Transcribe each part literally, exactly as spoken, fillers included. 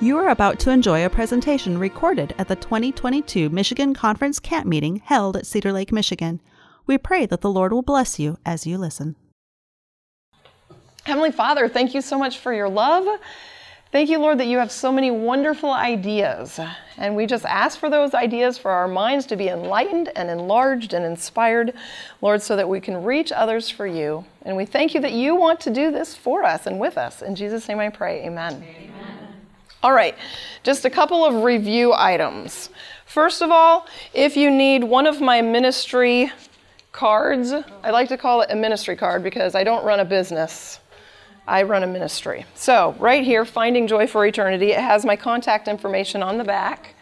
You are about to enjoy a presentation recorded at the twenty twenty-two Michigan Conference Camp Meeting held at Cedar Lake, Michigan. We pray that the Lord will bless you as you listen. Heavenly Father, thank you so much for your love. Thank you, Lord, that you have so many wonderful ideas. And we just ask for those ideas, for our minds to be enlightened and enlarged and inspired, Lord, so that we can reach others for you. And we thank you that you want to do this for us and with us. In Jesus' name I pray, amen. Amen. All right, just a couple of review items. First of all, if you need one of my ministry cards, I like to call it a ministry card because I don't run a business. I run a ministry. So right here, Finding Joy for Eternity, it has my contact information on the back.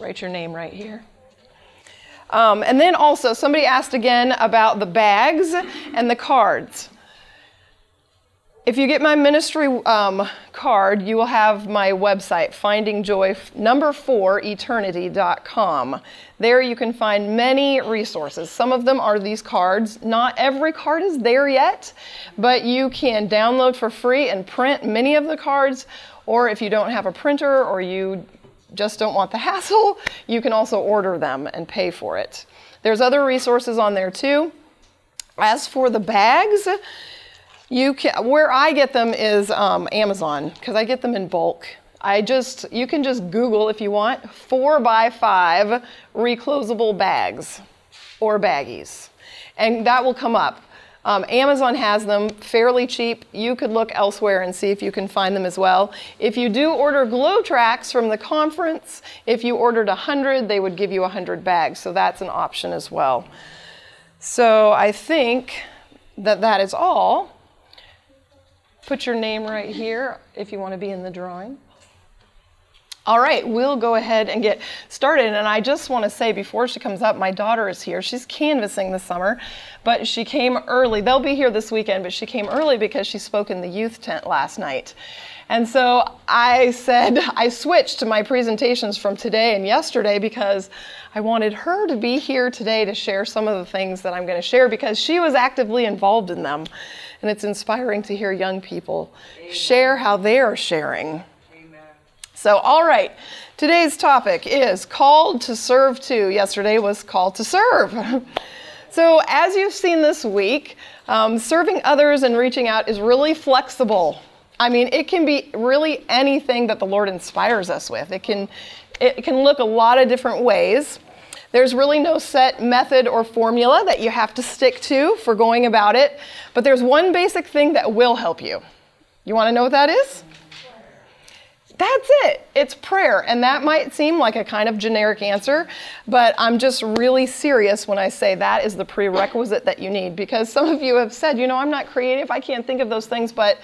Write your name right here. Um, and then also, somebody asked again about the bags and the cards. If you get my ministry um, card, you will have my website, finding joy number four eternity dot com. There you can find many resources. Some of them are these cards. Not every card is there yet, but you can download for free and print many of the cards. Or if you don't have a printer or you just don't want the hassle, you can also order them and pay for it. There's other resources on there too. As for the bags, You can, where I get them is um, Amazon, because I get them in bulk. I just, you can just Google if you want, four by five reclosable bags or baggies, and that will come up. Um, Amazon has them fairly cheap. You could look elsewhere and see if you can find them as well. If you do order Glow Tracks from the conference, if you ordered one hundred, they would give you one hundred bags, so that's an option as well. So I think that that is all. Put your name right here if you want to be in the drawing. All right, we'll go ahead and get started. And I just want to say before she comes up, my daughter is here. She's canvassing this summer, but she came early. They'll be here this weekend, but she came early because she spoke in the youth tent last night. And so I said, I switched to my presentations from today and yesterday because I wanted her to be here today to share some of the things that I'm going to share because she was actively involved in them. And it's inspiring to hear young people Amen. Share how they're sharing. Amen. So, all right, today's topic is Called to Serve Too. Yesterday was Called to Serve. So, as you've seen this week, um, serving others and reaching out is really flexible. I mean, it can be really anything that the Lord inspires us with. It can, it can look a lot of different ways. There's really no set method or formula that you have to stick to for going about it, but there's one basic thing that will help you. You want to know what that is? That's it. It's prayer. And that might seem like a kind of generic answer, but I'm just really serious when I say that is the prerequisite that you need, because some of you have said, you know, I'm not creative. I can't think of those things, but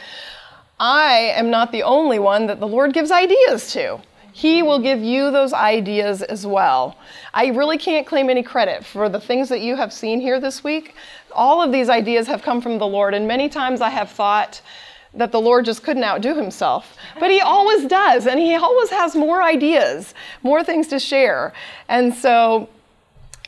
I am not the only one that the Lord gives ideas to. He will give you those ideas as well. I really can't claim any credit for the things that you have seen here this week. All of these ideas have come from the Lord, and many times I have thought that the Lord just couldn't outdo himself. But he always does, and he always has more ideas, more things to share. And so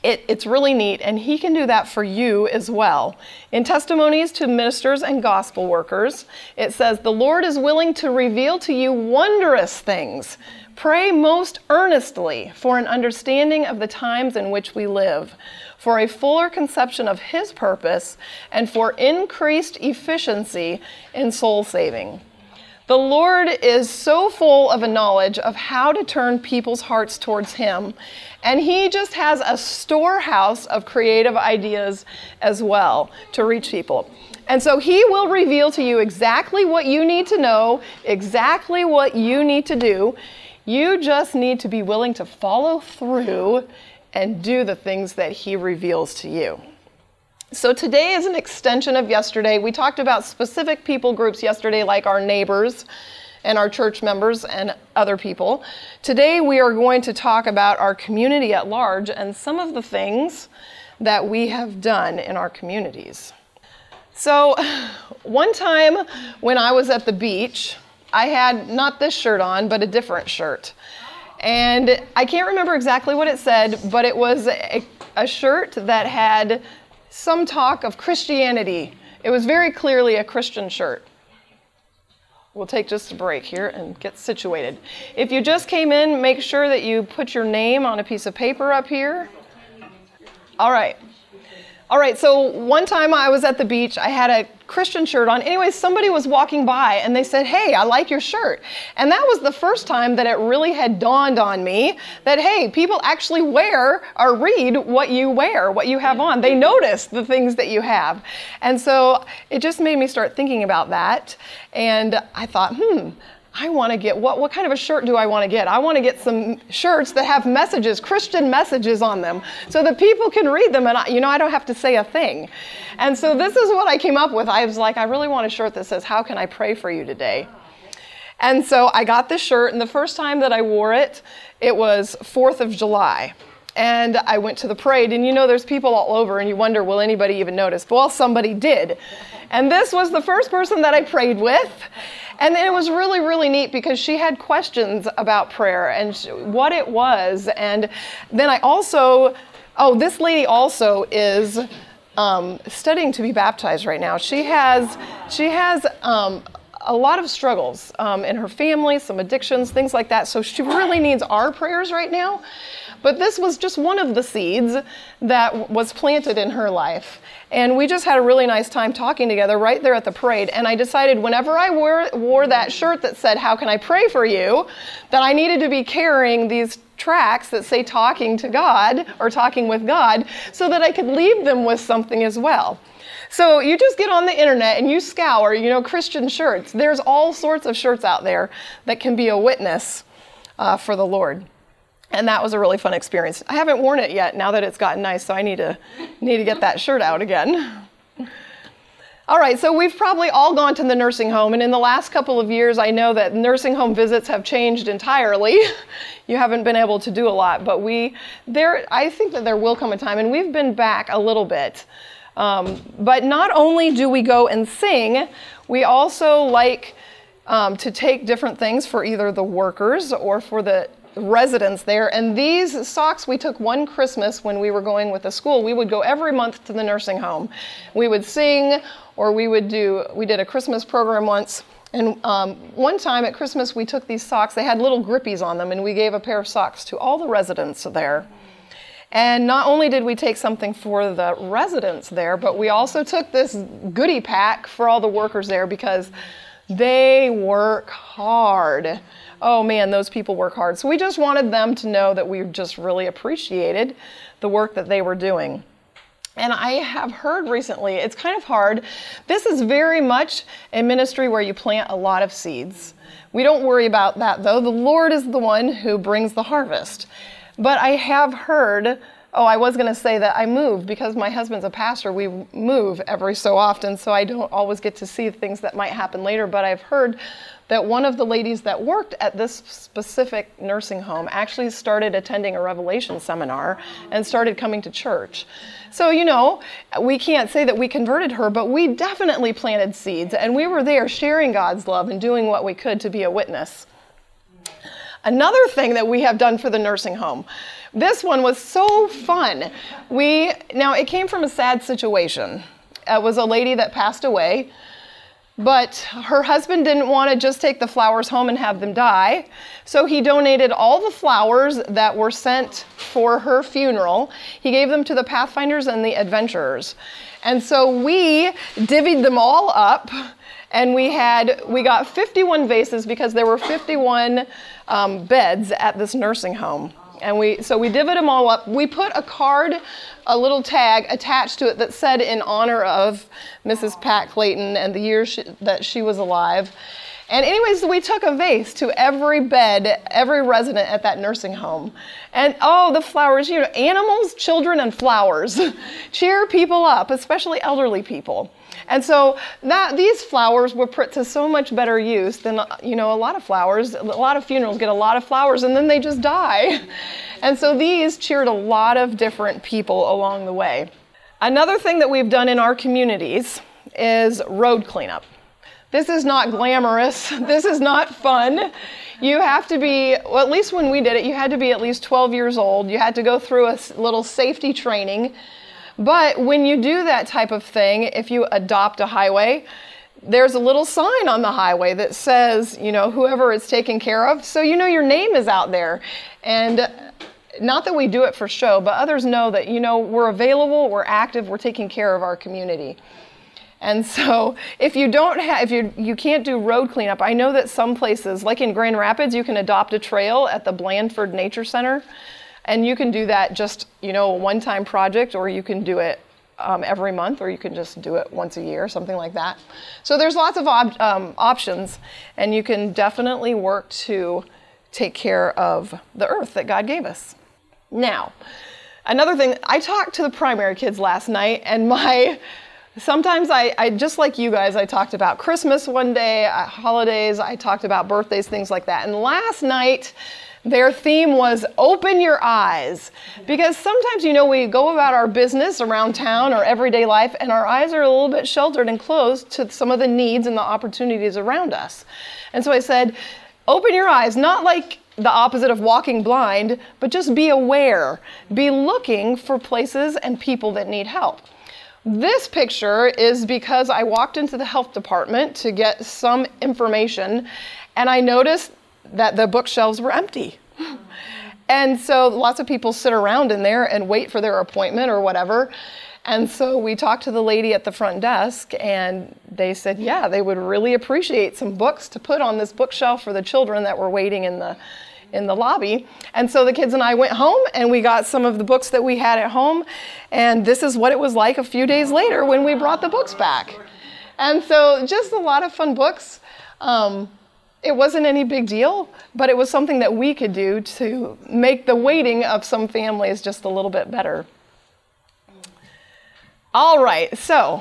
It, it's really neat, and he can do that for you as well. In Testimonies to Ministers and Gospel Workers, it says, "The Lord is willing to reveal to you wondrous things. Pray most earnestly for an understanding of the times in which we live, for a fuller conception of his purpose, and for increased efficiency in soul saving." The Lord is so full of a knowledge of how to turn people's hearts towards him, and he just has a storehouse of creative ideas as well to reach people. And so he will reveal to you exactly what you need to know, exactly what you need to do. You just need to be willing to follow through and do the things that he reveals to you. So today is an extension of yesterday. We talked about specific people groups yesterday, like our neighbors and our church members and other people. Today we are going to talk about our community at large and some of the things that we have done in our communities. So one time when I was at the beach, I had not this shirt on, but a different shirt. And I can't remember exactly what it said, but it was a, a shirt that had some talk of Christianity. It was very clearly a Christian shirt. We'll take just a break here and get situated. If you just came in, make sure that you put your name on a piece of paper up here. All right. All right, so one time I was at the beach, I had a Christian shirt on. Anyway, somebody was walking by and they said, hey, I like your shirt. And that was the first time that it really had dawned on me that, hey, people actually wear or read what you wear, what you have on. They notice the things that you have. And so it just made me start thinking about that. And I thought, hmm. I want to get, what, what kind of a shirt do I want to get? I want to get some shirts that have messages, Christian messages on them, so that people can read them and, I, you know, I don't have to say a thing. And so this is what I came up with. I was like, I really want a shirt that says, how can I pray for you today? And so I got this shirt, and the first time that I wore it, it was fourth of July. And I went to the parade, and you know there's people all over, and you wonder, will anybody even notice? Well, somebody did. And this was the first person that I prayed with. And then it was really, really neat because she had questions about prayer and what it was. And then I also, oh, this lady also is um, studying to be baptized right now. She has, she has um, a lot of struggles um, in her family, some addictions, things like that. So she really needs our prayers right now. But this was just one of the seeds that was planted in her life. And we just had a really nice time talking together right there at the parade. And I decided whenever I wore, wore that shirt that said, how can I pray for you, that I needed to be carrying these tracts that say talking to God or talking with God so that I could leave them with something as well. So you just get on the internet and you scour, you know, Christian shirts. There's all sorts of shirts out there that can be a witness uh, for the Lord. And that was a really fun experience. I haven't worn it yet now that it's gotten nice, so I need to, need to get that shirt out again. All right, so we've probably all gone to the nursing home, and in the last couple of years, I know that nursing home visits have changed entirely. You haven't been able to do a lot, but we, there, I think that there will come a time, and we've been back a little bit. Um, but not only do we go and sing, we also like um, to take different things for either the workers or for the residents there. And these socks we took one Christmas when we were going with the school. We would go every month to the nursing home. We would sing, or we would do, we did a Christmas program once. And um, one time at Christmas we took these socks. They had little grippies on them, and we gave a pair of socks to all the residents there. And not only did we take something for the residents there, but we also took this goodie pack for all the workers there because they work hard. Oh man, those people work hard. So we just wanted them to know that we just really appreciated the work that they were doing. And I have heard recently, it's kind of hard. This is very much a ministry where you plant a lot of seeds. We don't worry about that though. The Lord is the one who brings the harvest. But I have heard, oh, I was going to say that I move because my husband's a pastor. We move every so often, so I don't always get to see things that might happen later. But I've heard that one of the ladies that worked at this specific nursing home actually started attending a Revelation seminar and started coming to church. So, you know, we can't say that we converted her, but we definitely planted seeds, and we were there sharing God's love and doing what we could to be a witness. Another thing that we have done for the nursing home. This one was so fun. We, now it came from a sad situation. It was a lady that passed away, but her husband didn't want to just take the flowers home and have them die. So he donated all the flowers that were sent for her funeral. He gave them to the Pathfinders and the Adventurers. And so we divvied them all up. And we had, we got fifty-one vases because there were fifty-one um, beds at this nursing home. And we, so we divvied them all up. We put a card, a little tag attached to it that said in honor of Missus Pat Clayton and the year she, that she was alive. And anyways, we took a vase to every bed, every resident at that nursing home. And oh, the flowers, you know, animals, children, and flowers cheer people up, especially elderly people. And so that, these flowers were put to so much better use than, you know, a lot of flowers. A lot of funerals get a lot of flowers, and then they just die. And so these cheered a lot of different people along the way. Another thing that we've done in our communities is road cleanup. This is not glamorous. This is not fun. You have to be, well, at least when we did it, you had to be at least twelve years old. You had to go through a little safety training. But when you do that type of thing, if you adopt a highway, there's a little sign on the highway that says, you know, whoever is taken care of, so you know your name is out there. And not that we do it for show, but others know that, you know, we're available, we're active, we're taking care of our community. And so if you don't have, if you, you can't do road cleanup, I know that some places, like in Grand Rapids, you can adopt a trail at the Blandford Nature Center, and you can do that just, you know, a one-time project, or you can do it Um, every month, or you can just do it once a year, something like that. So there's lots of ob um, options, and you can definitely work to take care of the earth that God gave us. Now, another thing, I talked to the primary kids last night, and my sometimes I, I just like you guys, I talked about Christmas one day, uh, holidays, I talked about birthdays, things like that. And last night, their theme was open your eyes, because sometimes, you know, we go about our business around town or everyday life, and our eyes are a little bit sheltered and closed to some of the needs and the opportunities around us. And so I said, open your eyes, not like the opposite of walking blind, but just be aware, be looking for places and people that need help. This picture is because I walked into the health department to get some information, and I noticed that the bookshelves were empty. And so lots of people sit around in there and wait for their appointment or whatever. And so we talked to the lady at the front desk, and they said, yeah, they would really appreciate some books to put on this bookshelf for the children that were waiting in the in the lobby. And so the kids and I went home, and we got some of the books that we had at home, and this is what it was like a few days later when we brought the books back. And so just a lot of fun books. Um, It wasn't any big deal, but it was something that we could do to make the waiting of some families just a little bit better. All right, so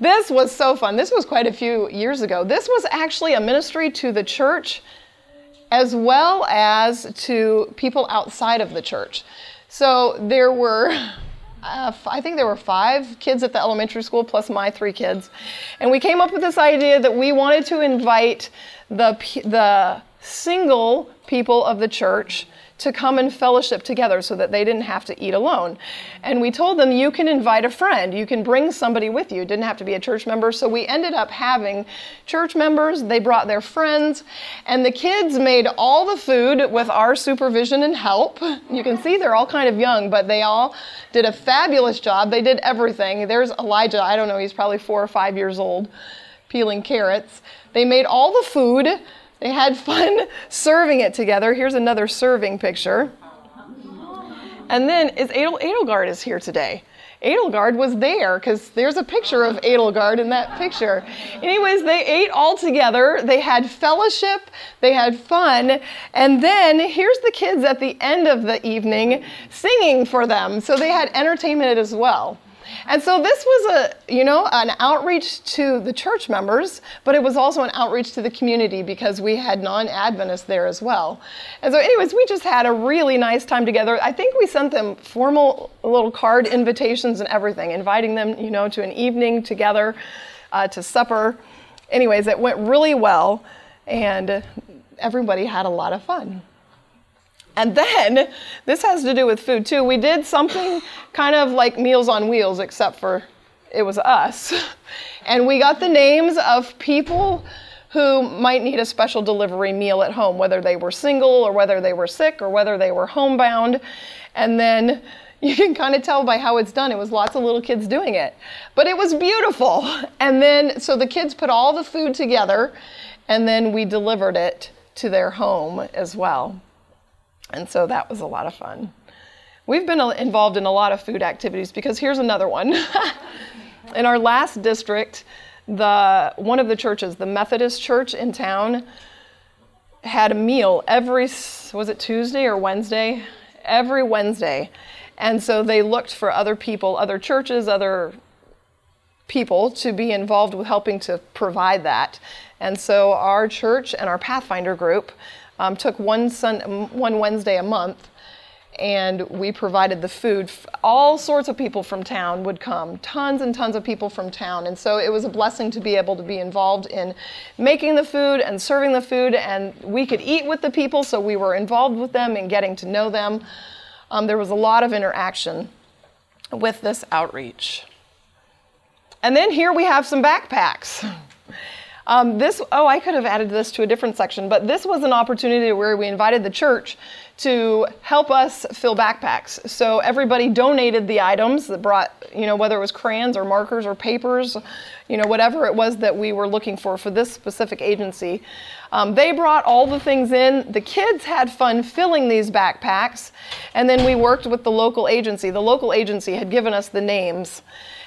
this was so fun. This was quite a few years ago. This was actually a ministry to the church as well as to people outside of the church. So there were, Uh, I think there were five kids at the elementary school plus my three kids, and we came up with this idea that we wanted to invite the, the single people of the church to come and fellowship together so that they didn't have to eat alone. And we told them, you can invite a friend, you can bring somebody with you. It didn't have to be a church member. So we ended up having church members, they brought their friends, and the kids made all the food with our supervision and help. You can see they're all kind of young, but they all did a fabulous job. They did everything. There's Elijah, I don't know, he's probably four or five years old, peeling carrots. They made all the food. They had fun serving it together. Here's another serving picture. And then is Edel, Edelgard is here today. Edelgard was there because there's a picture of Edelgard in that picture. Anyways, they ate all together. They had fellowship. They had fun. And then here's the kids at the end of the evening singing for them. So they had entertainment as well. And so this was a, you know, an outreach to the church members, but it was also an outreach to the community because we had non-Adventists there as well. And so anyways, we just had a really nice time together. I think we sent them formal little card invitations and everything, inviting them, you know, to an evening together, uh, to supper. Anyways, it went really well, and everybody had a lot of fun. And then, this has to do with food too, we did something kind of like Meals on Wheels, except for it was us. And we got the names of people who might need a special delivery meal at home, whether they were single or whether they were sick or whether they were homebound. And then you can kind of tell by how it's done. It was lots of little kids doing it, but it was beautiful. And then, so the kids put all the food together, and then we delivered it to their home as well. And so that was a lot of fun. We've been involved in a lot of food activities because here's another one. In our last district, the, one of the churches, the Methodist church in town, had a meal every, was it Tuesday or Wednesday? Every Wednesday. And so they looked for other people, other churches, other people to be involved with helping to provide that. And so our church and our Pathfinder group Um, took one, sun, one Wednesday a month, and we provided the food. All sorts of people from town would come, tons and tons of people from town. And so it was a blessing to be able to be involved in making the food and serving the food, and we could eat with the people, so we were involved with them and getting to know them. Um, there was a lot of interaction with this outreach. And then here we have some backpacks. Um, this, oh, I could have added this to a different section, but this was an opportunity where we invited the church to help us fill backpacks. So everybody donated the items that brought, you know, whether it was crayons or markers or papers, you know, whatever it was that we were looking for for this specific agency. Um, they brought all the things in. The kids had fun filling these backpacks, and then we worked with the local agency. The local agency had given us the names,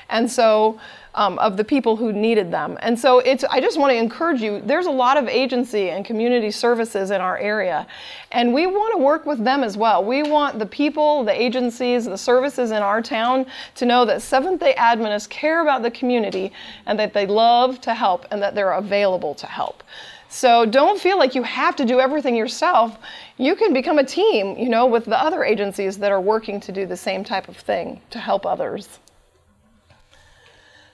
and so Um, of the people who needed them. And so it's, I just want to encourage you, there's a lot of agency and community services in our area, and we want to work with them as well. We want the people, the agencies, the services in our town to know that Seventh-day Adventists care about the community and that they love to help and that they're available to help. So don't feel like you have to do everything yourself. You can become a team, you know, with the other agencies that are working to do the same type of thing to help others.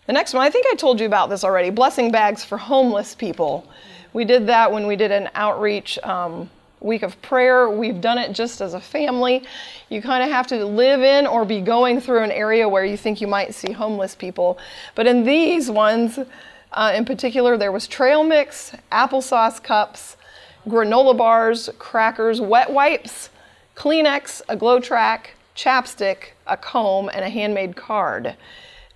The next one, I think I told you about this already, blessing bags for homeless people. We did that when we did an outreach um, week of prayer. We've done it just as a family. You kind of have to live in or be going through an area where you think you might see homeless people. But in these ones, uh, in particular, there was trail mix, applesauce cups, granola bars, crackers, wet wipes, Kleenex, a glow track, chapstick, a comb, and a handmade card.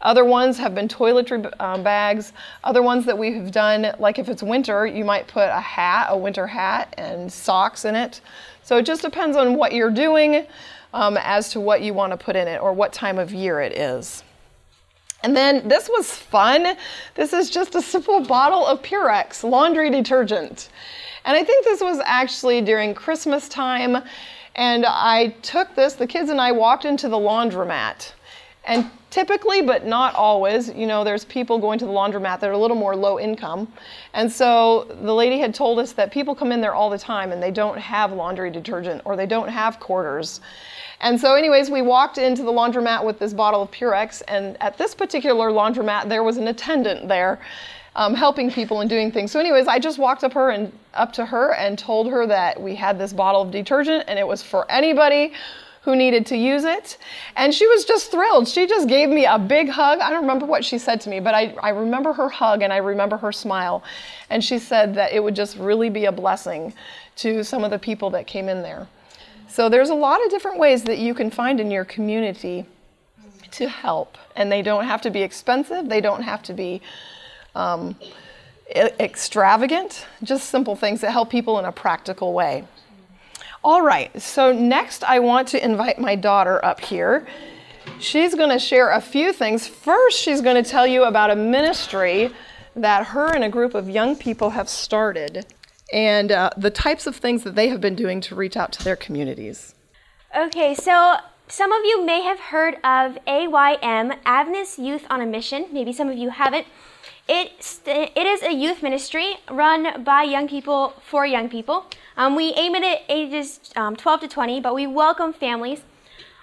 Other ones have been toiletry um, bags. Other ones that we have done, like if it's winter, you might put a hat, a winter hat, and socks in it. So it just depends on what you're doing um, as to what you want to put in it or what time of year it is. And then this was fun. This is just a simple bottle of Purex laundry detergent. And I think this was actually during Christmas time. And I took this, the kids and I walked into the laundromat. And typically, but not always, you know, there's people going to the laundromat that are a little more low income. And so the lady had told us that people come in there all the time and they don't have laundry detergent or they don't have quarters. And so anyways, we walked into the laundromat with this bottle of Purex, and at this particular laundromat, there was an attendant there um, helping people and doing things. So anyways, I just walked up, her and, up to her and told her that we had this bottle of detergent and it was for anybody who needed to use it. And she was just thrilled. She just gave me a big hug. I don't remember what she said to me, but I, I remember her hug and I remember her smile. And she said that it would just really be a blessing to some of the people that came in there. So there's a lot of different ways that you can find in your community to help. And they don't have to be expensive. They don't have to be um, extravagant. Just simple things that help people in a practical way. All right, so next I want to invite my daughter up here. She's going to share a few things. First, she's going to tell you about a ministry that her and a group of young people have started, and uh, the types of things that they have been doing to reach out to their communities. Okay, so some of you may have heard of A Y M, Adventist Youth on a Mission. Maybe some of you haven't. It, it is a youth ministry run by young people for young people. Um, we aim it at ages um, twelve to twenty, but we welcome families.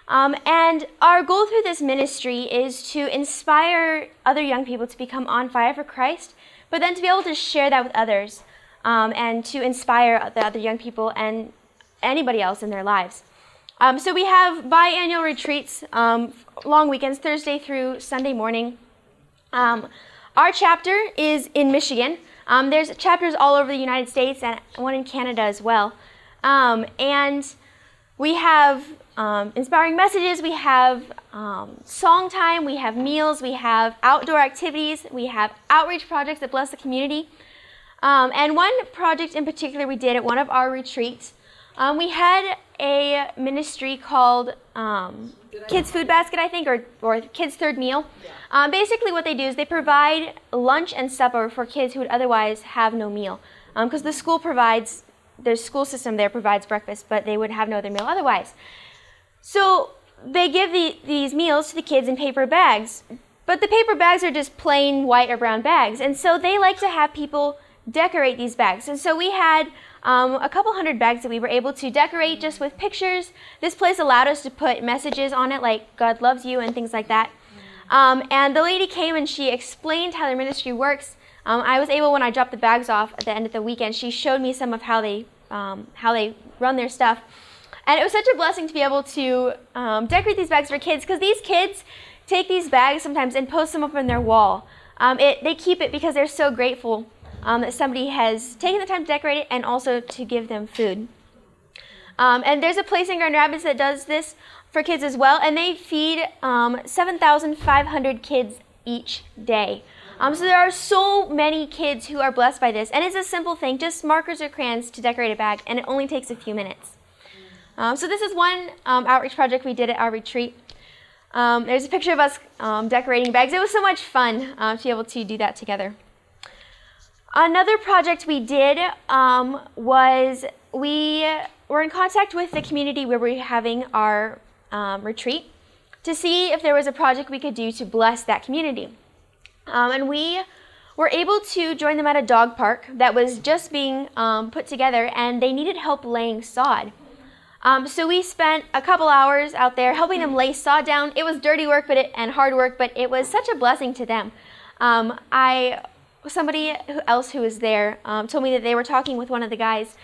Um, and our goal through this ministry is to inspire other young people to become on fire for Christ, but then to be able to share that with others um, and to inspire the other young people and anybody else in their lives. Um, so we have biannual retreats, um, long weekends, Thursday through Sunday morning. Um, Our chapter is in Michigan. Um, there's chapters all over the United States and one in Canada as well. Um, and we have um, inspiring messages, we have um, song time, we have meals, we have outdoor activities, we have outreach projects that bless the community. Um, and one project in particular we did at one of our retreats, um, we had a ministry called um, Kids Food Basket, I think, or, or Kids Third Meal. Yeah. Um, basically what they do is they provide lunch and supper for kids who would otherwise have no meal, because um, the school provides, their school system there provides breakfast, but they would have no other meal otherwise. So they give the, these meals to the kids in paper bags, but the paper bags are just plain white or brown bags, and so they like to have people decorate these bags. And so we had Um, a couple hundred bags that we were able to decorate just with pictures. This place allowed us to put messages on it, like God loves you and things like that. Um, and the lady came and she explained how their ministry works. Um, I was able, when I dropped the bags off at the end of the weekend, she showed me some of how they, um, how they run their stuff. And it was such a blessing to be able to um, decorate these bags for kids, because these kids take these bags sometimes and post them up on their wall. Um, it, they keep it because they're so grateful um, that somebody has taken the time to decorate it and also to give them food. Um, and there's a place in Grand Rapids that does this for kids as well, and they feed um, seven thousand five hundred kids each day. Um, so there are so many kids who are blessed by this, and it's a simple thing, just markers or crayons to decorate a bag, and it only takes a few minutes. Um, so this is one um, outreach project we did at our retreat. Um, there's a picture of us um, decorating bags. It was so much fun uh, to be able to do that together. Another project we did um, was we were in contact with the community where we were having our um, retreat to see if there was a project we could do to bless that community. Um, and we were able to join them at a dog park that was just being um, put together, and they needed help laying sod. Um, so we spent a couple hours out there helping them lay sod down. It was dirty work but it, and hard work, but it was such a blessing to them. Um, I, somebody else who was there um, told me that they were talking with one of the guys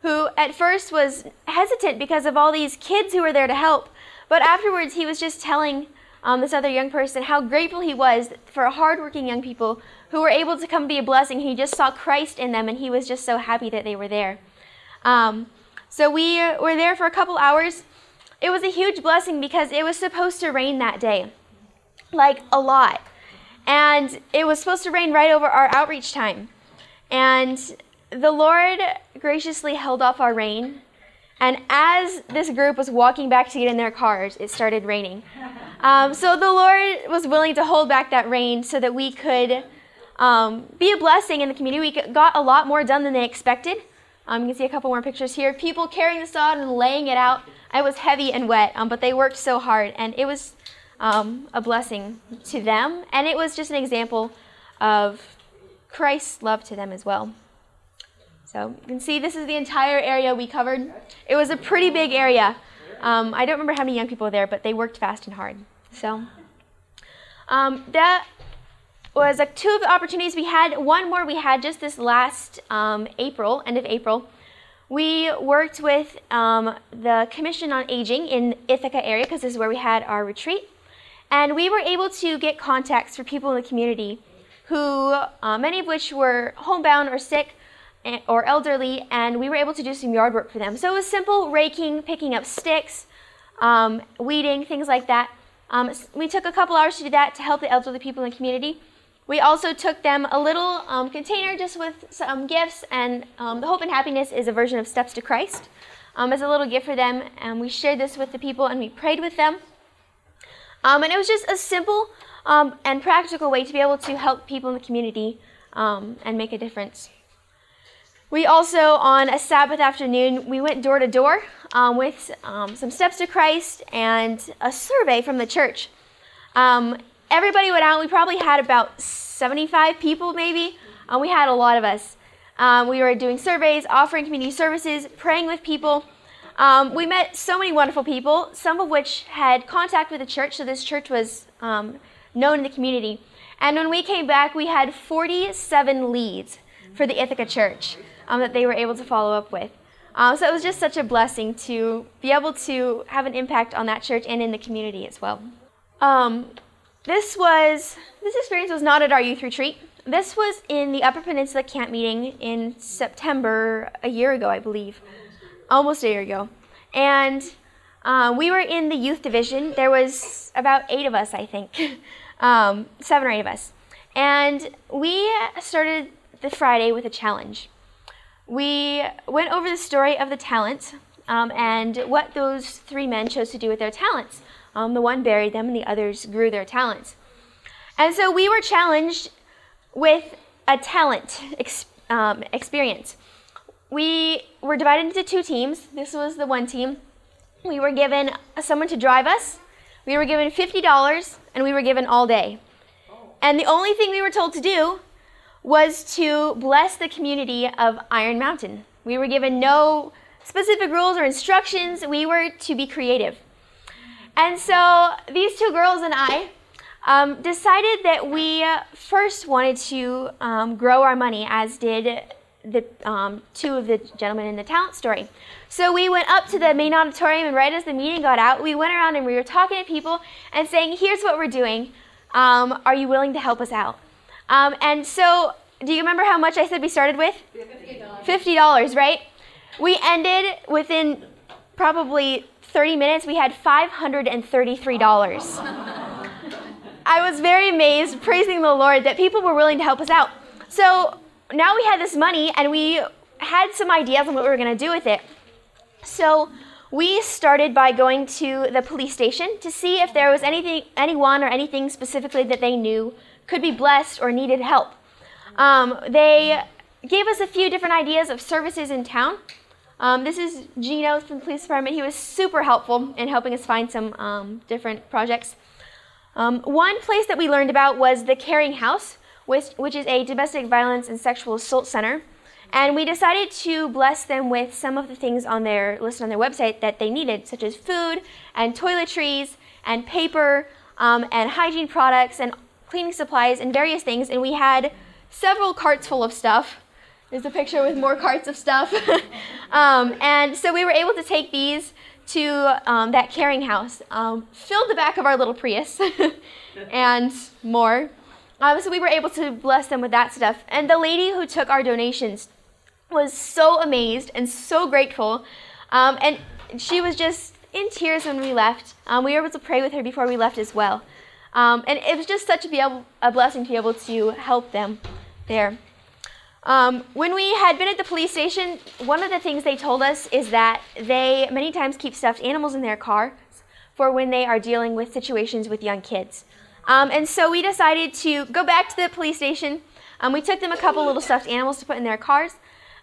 who at first was hesitant because of all these kids who were there to help, but afterwards he was just telling um, this other young person how grateful he was for hardworking young people who were able to come be a blessing. He just saw Christ in them, and he was just so happy that they were there. Um, So we were there for a couple hours. It was a huge blessing because it was supposed to rain that day, like a lot. And it was supposed to rain right over our outreach time. And the Lord graciously held off our rain. And as this group was walking back to get in their cars, it started raining. Um, so the Lord was willing to hold back that rain so that we could um, be a blessing in the community. We got a lot more done than they expected. Um, you can see a couple more pictures here. People carrying the sod and laying it out. It was heavy and wet, um, but they worked so hard, and it was um, a blessing to them. And it was just an example of Christ's love to them as well. So you can see this is the entire area we covered. It was a pretty big area. Um, I don't remember how many young people were there, but they worked fast and hard. So um, that was like two of the opportunities we had. One more we had just this last um, April, end of April. We worked with um, the Commission on Aging in Ithaca area, because this is where we had our retreat. And we were able to get contacts for people in the community who, uh, many of which were homebound or sick or elderly, and we were able to do some yard work for them. So it was simple raking, picking up sticks, um, weeding, things like that. Um, we took a couple hours to do that to help the elderly people in the community. We also took them a little um, container just with some gifts, and um, the Hope and Happiness is a version of Steps to Christ um, as a little gift for them, and we shared this with the people and we prayed with them. Um, and it was just a simple um, and practical way to be able to help people in the community um, and make a difference. We also, on a Sabbath afternoon, we went door to door um, with um, some Steps to Christ and a survey from the church. Um, Everybody went out. We probably had about seventy-five people maybe. Um, we had a lot of us. Um, we were doing surveys, offering community services, praying with people. Um, we met so many wonderful people, some of which had contact with the church, so this church was um, known in the community. And when we came back, we had forty-seven leads for the Ithaca church um, that they were able to follow up with. Um, so it was just such a blessing to be able to have an impact on that church and in the community as well. Um, This was, this experience was not at our youth retreat. This was in the Upper Peninsula camp meeting in September a year ago, I believe. Almost a year ago. And uh, we were in the youth division. There was about eight of us, I think. Um, seven or eight of us. And we started the Friday with a challenge. We went over the story of the talents um, and what those three men chose to do with their talents. Um, the one buried them and the others grew their talents. And so we were challenged with a talent ex um, experience. We were divided into two teams. This was the one team. We were given someone to drive us. We were given fifty dollars, and we were given all day. And the only thing we were told to do was to bless the community of Iron Mountain. We were given no specific rules or instructions. We were to be creative. And so these two girls and I um, decided that we first wanted to um, grow our money, as did the um, two of the gentlemen in the talent story. So we went up to the main auditorium, and right as the meeting got out, we went around and we were talking to people and saying, here's what we're doing. Um, are you willing to help us out? Um, and so, do you remember how much I said we started with? fifty dollars. fifty dollars, right? We ended within probably thirty minutes, we had five hundred thirty-three dollars. I was very amazed, praising the Lord, that people were willing to help us out. So now we had this money, and we had some ideas on what we were going to do with it. So we started by going to the police station to see if there was anything, anyone or anything specifically that they knew could be blessed or needed help. Um, they gave us a few different ideas of services in town. Um, this is Gino from the police department. He was super helpful in helping us find some um, different projects. Um, one place that we learned about was the Caring House, which, which is a domestic violence and sexual assault center. And we decided to bless them with some of the things on their listed on their website that they needed, such as food and toiletries and paper um, and hygiene products and cleaning supplies and various things. And we had several carts full of stuff. There's a picture with more carts of stuff. um, and so we were able to take these to um, that Caring House, um, filled the back of our little Prius and more. Um, so we were able to bless them with that stuff. And the lady who took our donations was so amazed and so grateful, um, and she was just in tears when we left. Um, we were able to pray with her before we left as well, um, and it was just such a, be able, a blessing to be able to help them there. Um, when we had been at the police station, one of the things they told us is that they many times keep stuffed animals in their cars for when they are dealing with situations with young kids. Um, and so we decided to go back to the police station. Um, we took them a couple little stuffed animals to put in their cars,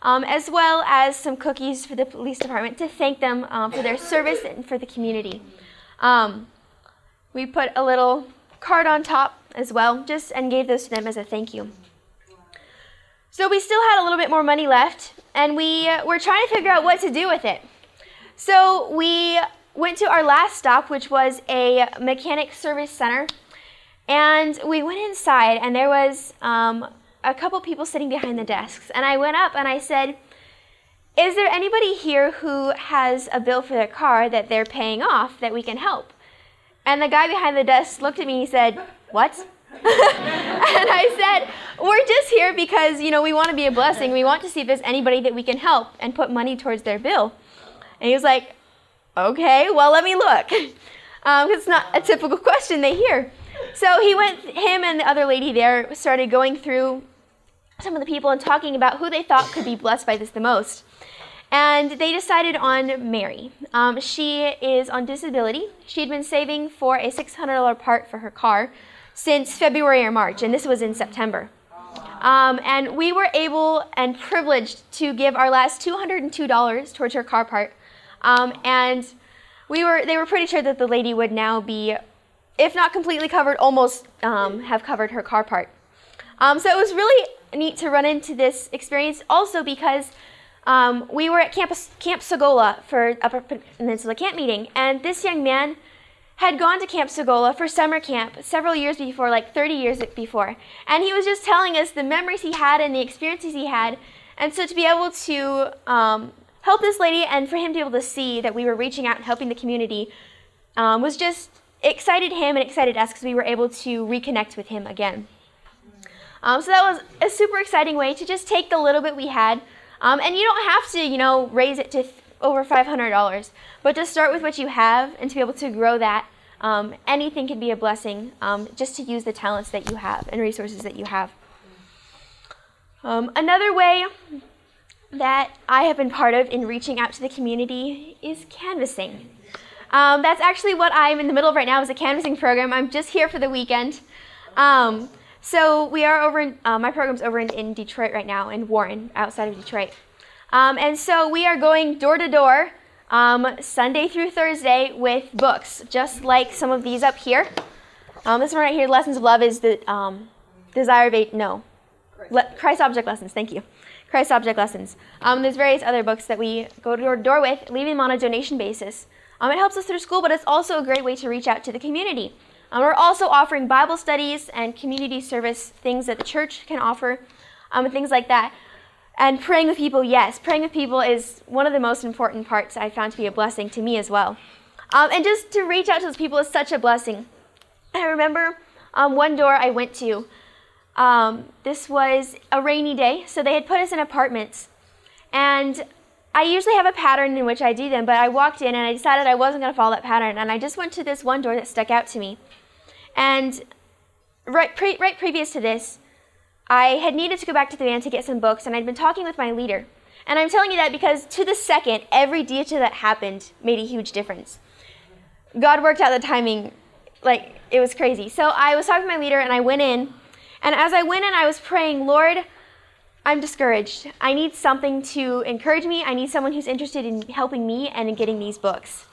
Um, as well as some cookies for the police department to thank them um, for their service and for the community. Um, we put a little card on top as well, just and gave those to them as a thank you. So we still had a little bit more money left, and we were trying to figure out what to do with it. So we went to our last stop, which was a mechanic service center, and we went inside, and there was um, a couple people sitting behind the desks, and I went up and I said, is there anybody here who has a bill for their car that they're paying off that we can help? And the guy behind the desk looked at me and he said, what? And I said, we're just here because, you know, we want to be a blessing. We want to see if there's anybody that we can help and put money towards their bill. And he was like, okay, well, let me look. Um, it's not a typical question they hear. So he went, him and the other lady there started going through some of the people and talking about who they thought could be blessed by this the most. And they decided on Mary. Um, she is on disability. She had been saving for a six hundred dollar part for her car since February or March, and this was in September. Um, and we were able and privileged to give our last two hundred two dollars towards her car part. Um, and we were, they were pretty sure that the lady would now be, if not completely covered, almost um, have covered her car part. Um, so it was really neat to run into this experience also because um, we were at campus, Camp Segola for Upper Peninsula Camp Meeting, and this young man had gone to Camp Segola for summer camp several years before, like thirty years before, and he was just telling us the memories he had and the experiences he had, and so to be able to um, help this lady and for him to be able to see that we were reaching out and helping the community um, was just excited him and excited us because we were able to reconnect with him again. Um, so that was a super exciting way to just take the little bit we had. Um, and you don't have to, you know, raise it to over five hundred dollars, but just start with what you have and to be able to grow that. Um, anything can be a blessing, um, just to use the talents that you have and resources that you have. Um, another way that I have been part of in reaching out to the community is canvassing. Um, that's actually what I'm in the middle of right now is a canvassing program. I'm just here for the weekend. Um, so we are over in, uh, my program's over in, in Detroit right now, in Warren, outside of Detroit. Um, and so we are going door to door um, Sunday through Thursday with books, just like some of these up here. Um, this one right here, Lessons of Love, is the um, Desire of Ages, no, Le Christ Object Lessons, thank you. Christ Object Lessons. Um, there's various other books that we go door to door with, leaving them on a donation basis. Um, it helps us through school, but it's also a great way to reach out to the community. Um, we're also offering Bible studies and community service, things that the church can offer, um, and things like that. And praying with people, yes, praying with people is one of the most important parts I found to be a blessing to me as well. Um, and just to reach out to those people is such a blessing. I remember um, one door I went to, Um, this was a rainy day, so they had put us in apartments. And I usually have a pattern in which I do them, but I walked in and I decided I wasn't going to follow that pattern, and I just went to this one door that stuck out to me. And right, pre right previous to this, I had needed to go back to the van to get some books, and I'd been talking with my leader. And I'm telling you that because to the second, every detail that happened made a huge difference. God worked out the timing, like, it was crazy. So I was talking to my leader, and I went in, and as I went in, I was praying, Lord, I'm discouraged. I need something to encourage me. I need someone who's interested in helping me and in getting these books.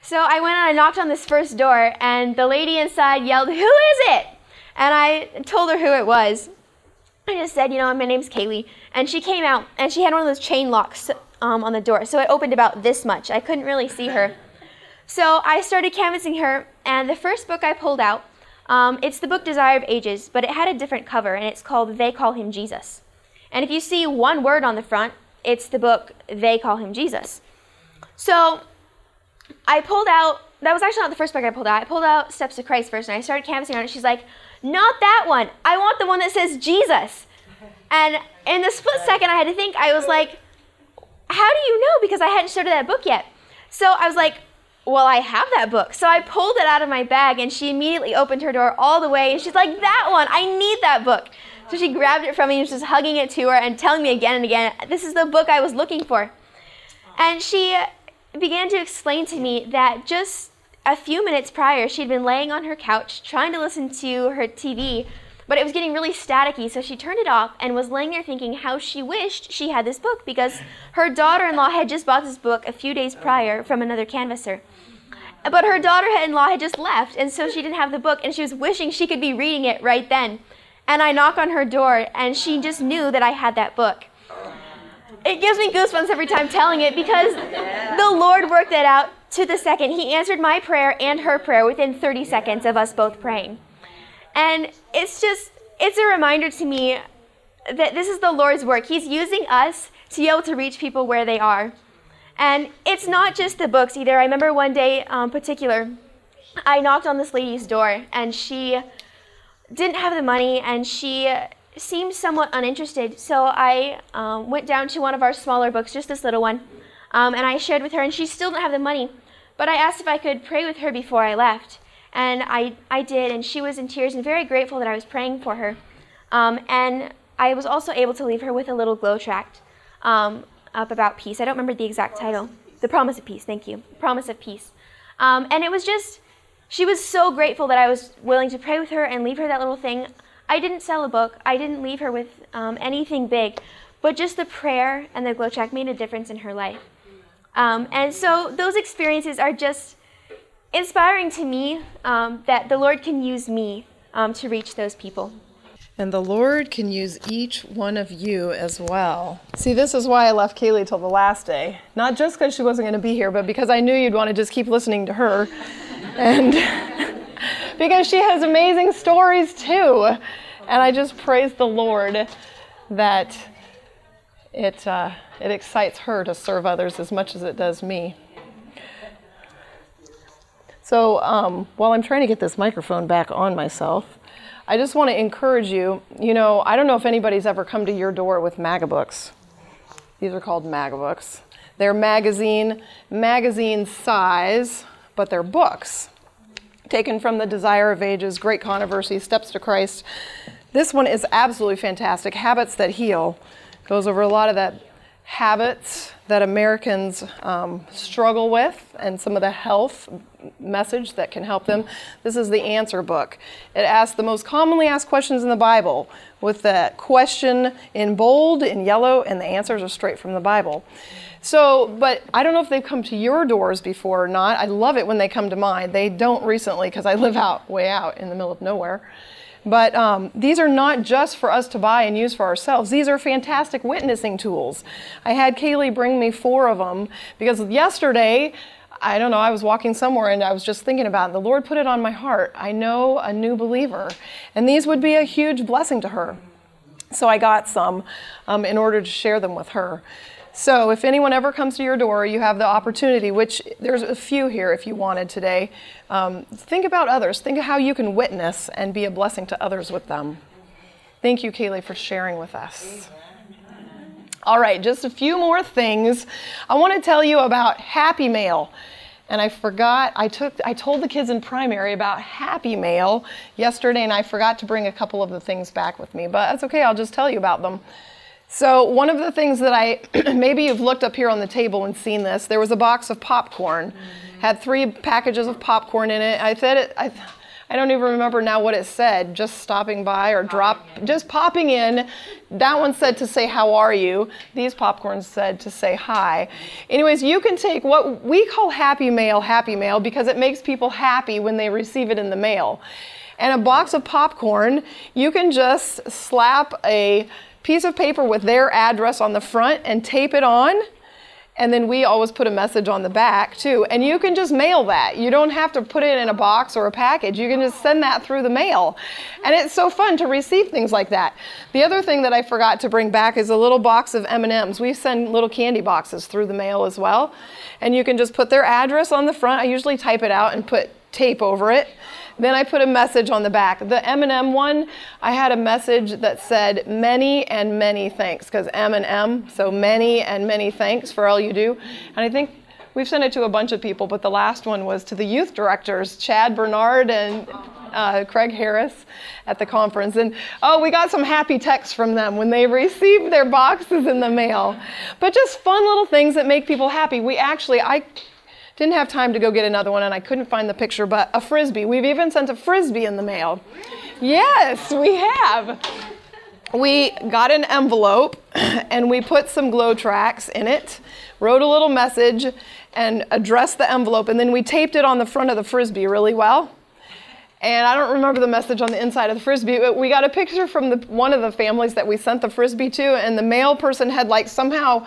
So I went and I knocked on this first door, and the lady inside yelled, "Who is it?" And I told her who it was. I just said, you know, my name's Kaylee. And she came out, and she had one of those chain locks um, on the door, so it opened about this much. I couldn't really see her. So I started canvassing her, and the first book I pulled out, um, it's the book Desire of Ages, but it had a different cover, and it's called They Call Him Jesus. And if you see one word on the front, it's the book They Call Him Jesus. So I pulled out, that was actually not the first book I pulled out. I pulled out Steps to Christ first, and I started canvassing on it. She's like, "Not that one. I want the one that says Jesus." And in the split second I had to think, I was like, how do you know? Because I hadn't started that book yet. So I was like, well, I have that book. So I pulled it out of my bag, and she immediately opened her door all the way, and she's like, "That one. I need that book." So she grabbed it from me and was just hugging it to her and telling me again and again, this is the book I was looking for. And she began to explain to me that just a few minutes prior, she'd been laying on her couch trying to listen to her T V, but it was getting really staticky, so she turned it off and was laying there thinking how she wished she had this book, because her daughter-in-law had just bought this book a few days prior from another canvasser. But her daughter-in-law had just left, and so she didn't have the book, and she was wishing she could be reading it right then. And I knock on her door, and she just knew that I had that book. It gives me goosebumps every time telling it, because the Lord worked that out to the second. He answered my prayer and her prayer within thirty seconds of us both praying. And it's just, it's a reminder to me that this is the Lord's work. He's using us to be able to reach people where they are. And it's not just the books either. I remember one day um, in particular, I knocked on this lady's door, and she didn't have the money, and she seemed somewhat uninterested. So I um, went down to one of our smaller books, just this little one, um, and I shared with her, and she still didn't have the money. But I asked if I could pray with her before I left, and I, I did, and she was in tears and very grateful that I was praying for her. Um, and I was also able to leave her with a little glow tract um, up about peace. I don't remember the exact title. The Promise of Peace, thank you. Promise of Peace. Um, and it was just, she was so grateful that I was willing to pray with her and leave her that little thing. I didn't sell a book. I didn't leave her with um, anything big, but just the prayer and the glow track made a difference in her life. Um, and so those experiences are just inspiring to me, um, that the Lord can use me um, to reach those people. And the Lord can use each one of you as well. See, this is why I left Kaylee till the last day. Not just because she wasn't going to be here, but because I knew you'd want to just keep listening to her. And because she has amazing stories too. And I just praise the Lord that it, uh, it excites her to serve others as much as it does me. So um, while I'm trying to get this microphone back on myself, I just want to encourage you. You know, I don't know if anybody's ever come to your door with MAGA books. These are called MAGA books. They're magazine, magazine size, but they're books taken from the Desire of Ages, Great Controversy, Steps to Christ. This one is absolutely fantastic. Habits That Heal goes over a lot of that habits that Americans um, struggle with and some of the health message that can help them. This is the answer book. It asks the most commonly asked questions in the Bible, with the question in bold, in yellow, and the answers are straight from the Bible. So, but I don't know if they've come to your doors before or not. I love it when they come to mine. They don't recently, because I live out, way out in the middle of nowhere. But um, these are not just for us to buy and use for ourselves. These are fantastic witnessing tools. I had Kaylee bring me four of them, because yesterday, I don't know, I was walking somewhere and I was just thinking about it. The Lord put it on my heart. I know a new believer, and these would be a huge blessing to her. So I got some um, in order to share them with her. So if anyone ever comes to your door, you have the opportunity, which there's a few here if you wanted today. Um, think about others. Think of how you can witness and be a blessing to others with them. Thank you, Kaylee, for sharing with us. All right, just a few more things. I want to tell you about Happy Mail. And I forgot, I took, I told the kids in primary about Happy Mail yesterday, and I forgot to bring a couple of the things back with me, but that's okay, I'll just tell you about them. So one of the things that I, maybe you've looked up here on the table and seen this, there was a box of popcorn, mm-hmm. had three packages of popcorn in it. I said it, I, I don't even remember now what it said, just stopping by or drop, just popping in. That one said to say, how are you? These popcorns said to say hi. Anyways, you can take what we call Happy Mail, Happy Mail, because it makes people happy when they receive it in the mail. And a box of popcorn, you can just slap a piece of paper with their address on the front and tape it on. And then we always put a message on the back too. And you can just mail that. You don't have to put it in a box or a package. You can just send that through the mail. And it's so fun to receive things like that. The other thing that I forgot to bring back is a little box of M and M's. We send little candy boxes through the mail as well. And you can just put their address on the front. I usually type it out and put tape over it. Then I put a message on the back. The M and M one, I had a message that said, many and many thanks, because M and M, so many and many thanks for all you do. And I think we've sent it to a bunch of people, but the last one was to the youth directors, Chad Bernard and uh, Craig Harris at the conference. And oh, we got some happy texts from them when they received their boxes in the mail. But just fun little things that make people happy. We actually, I didn't have time to go get another one, and I couldn't find the picture, but a Frisbee. We've even sent a Frisbee in the mail. Yes, we have. We got an envelope, and we put some Glow Tracks in it, wrote a little message, and addressed the envelope, and then we taped it on the front of the Frisbee really well. And I don't remember the message on the inside of the Frisbee, but we got a picture from the, one of the families that we sent the Frisbee to, and the mail person had like somehow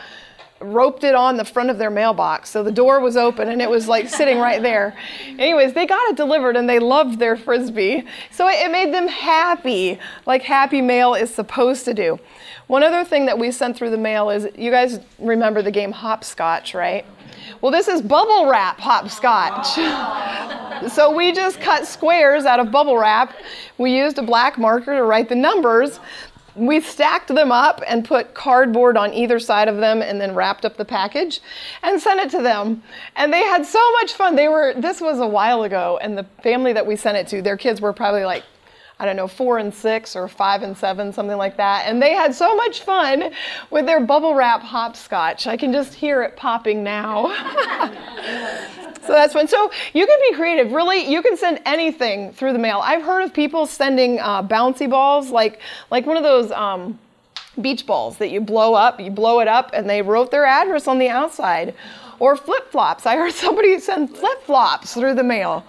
roped it on the front of their mailbox. So the door was open and it was like sitting right there. Anyways, they got it delivered and they loved their Frisbee. So it made them happy, like Happy Mail is supposed to do. One other thing that we sent through the mail is, you guys remember the game Hopscotch, right? Well, this is bubble wrap Hopscotch. So we just cut squares out of bubble wrap. We used a black marker to write the numbers. We stacked them up and put cardboard on either side of them and then wrapped up the package and sent it to them. And they had so much fun. They were, this was a while ago, and the family that we sent it to, their kids were probably like, I don't know, four and six or five and seven, something like that. And they had so much fun with their bubble wrap Hopscotch. I can just hear it popping now. So that's fun. So you can be creative. Really, you can send anything through the mail. I've heard of people sending uh, bouncy balls, like like one of those um, beach balls that you blow up, you blow it up, and they wrote their address on the outside. Or flip-flops. I heard somebody send flip-flops through the mail.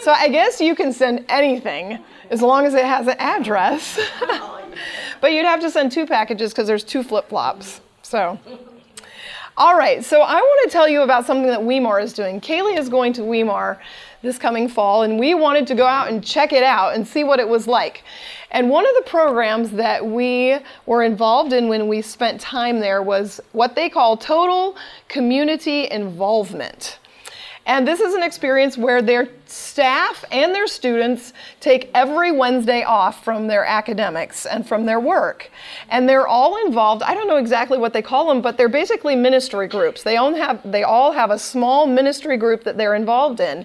So I guess you can send anything as long as it has an address. But you'd have to send two packages because there's two flip-flops. So. All right, so I want to tell you about something that Weimar is doing. Kaylee is going to Weimar this coming fall, and we wanted to go out and check it out and see what it was like. And one of the programs that we were involved in when we spent time there was what they call total community involvement. And this is an experience where their staff and their students take every Wednesday off from their academics and from their work. And they're all involved. I don't know exactly what they call them, but they're basically ministry groups. They all have, they all have a small ministry group that they're involved in.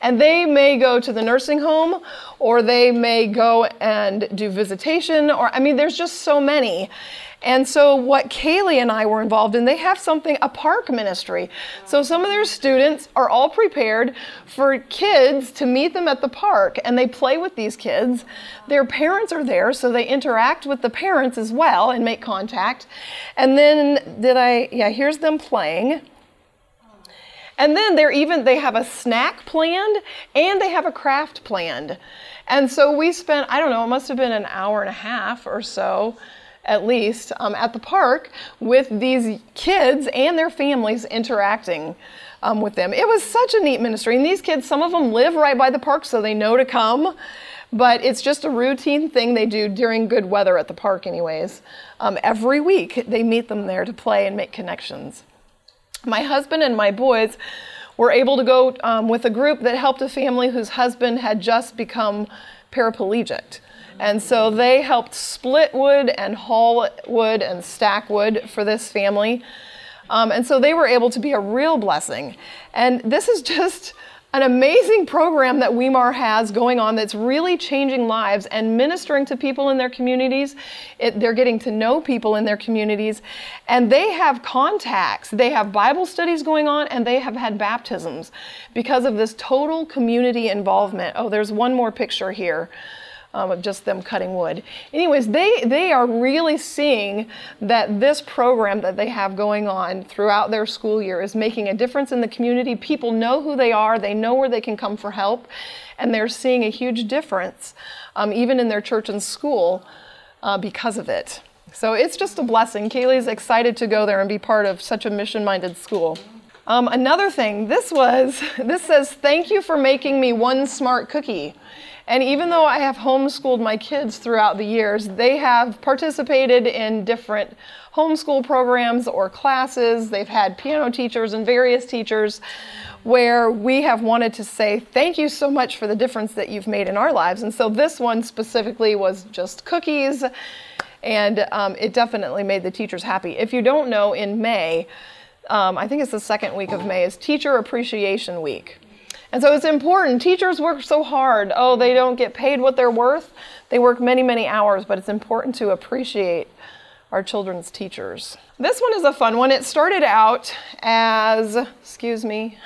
And they may go to the nursing home, or they may go and do visitation, or I mean, there's just so many. And so what Kaylee and I were involved in, they have something, a park ministry. So some of their students are all prepared for kids to meet them at the park, and they play with these kids. Their parents are there, so they interact with the parents as well and make contact. And then did I, yeah, here's them playing. And then they're even, they have a snack planned and they have a craft planned. And so we spent, I don't know, it must have been an hour and a half or so, at least, um, at the park with these kids and their families interacting um, with them. It was such a neat ministry. And these kids, some of them live right by the park, so they know to come. But it's just a routine thing they do during good weather at the park anyways. Um, every week, they meet them there to play and make connections. My husband and my boys were able to go um, with a group that helped a family whose husband had just become paraplegic. And so they helped split wood and haul wood and stack wood for this family. Um, and so they were able to be a real blessing. And this is just an amazing program that Weimar has going on that's really changing lives and ministering to people in their communities. It, they're getting to know people in their communities. And they have contacts. They have Bible studies going on, and they have had baptisms because of this total community involvement. Oh, there's one more picture here. Um, of just them cutting wood. Anyways, they, they are really seeing that this program that they have going on throughout their school year is making a difference in the community. People know who they are, they know where they can come for help, and they're seeing a huge difference, um, even in their church and school, uh, because of it. So it's just a blessing. Kaylee's excited to go there and be part of such a mission-minded school. Um, another thing, this was, this says, "Thank you for making me one smart cookie." And even though I have homeschooled my kids throughout the years, they have participated in different homeschool programs or classes. They've had piano teachers and various teachers where we have wanted to say, thank you so much for the difference that you've made in our lives. And so this one specifically was just cookies, and um, it definitely made the teachers happy. If you don't know, in May, um, I think it's the second week of May, is Teacher Appreciation Week. And so it's important. Teachers work so hard. Oh, they don't get paid what they're worth. They work many, many hours, but it's important to appreciate our children's teachers. This one is a fun one. It started out as, excuse me,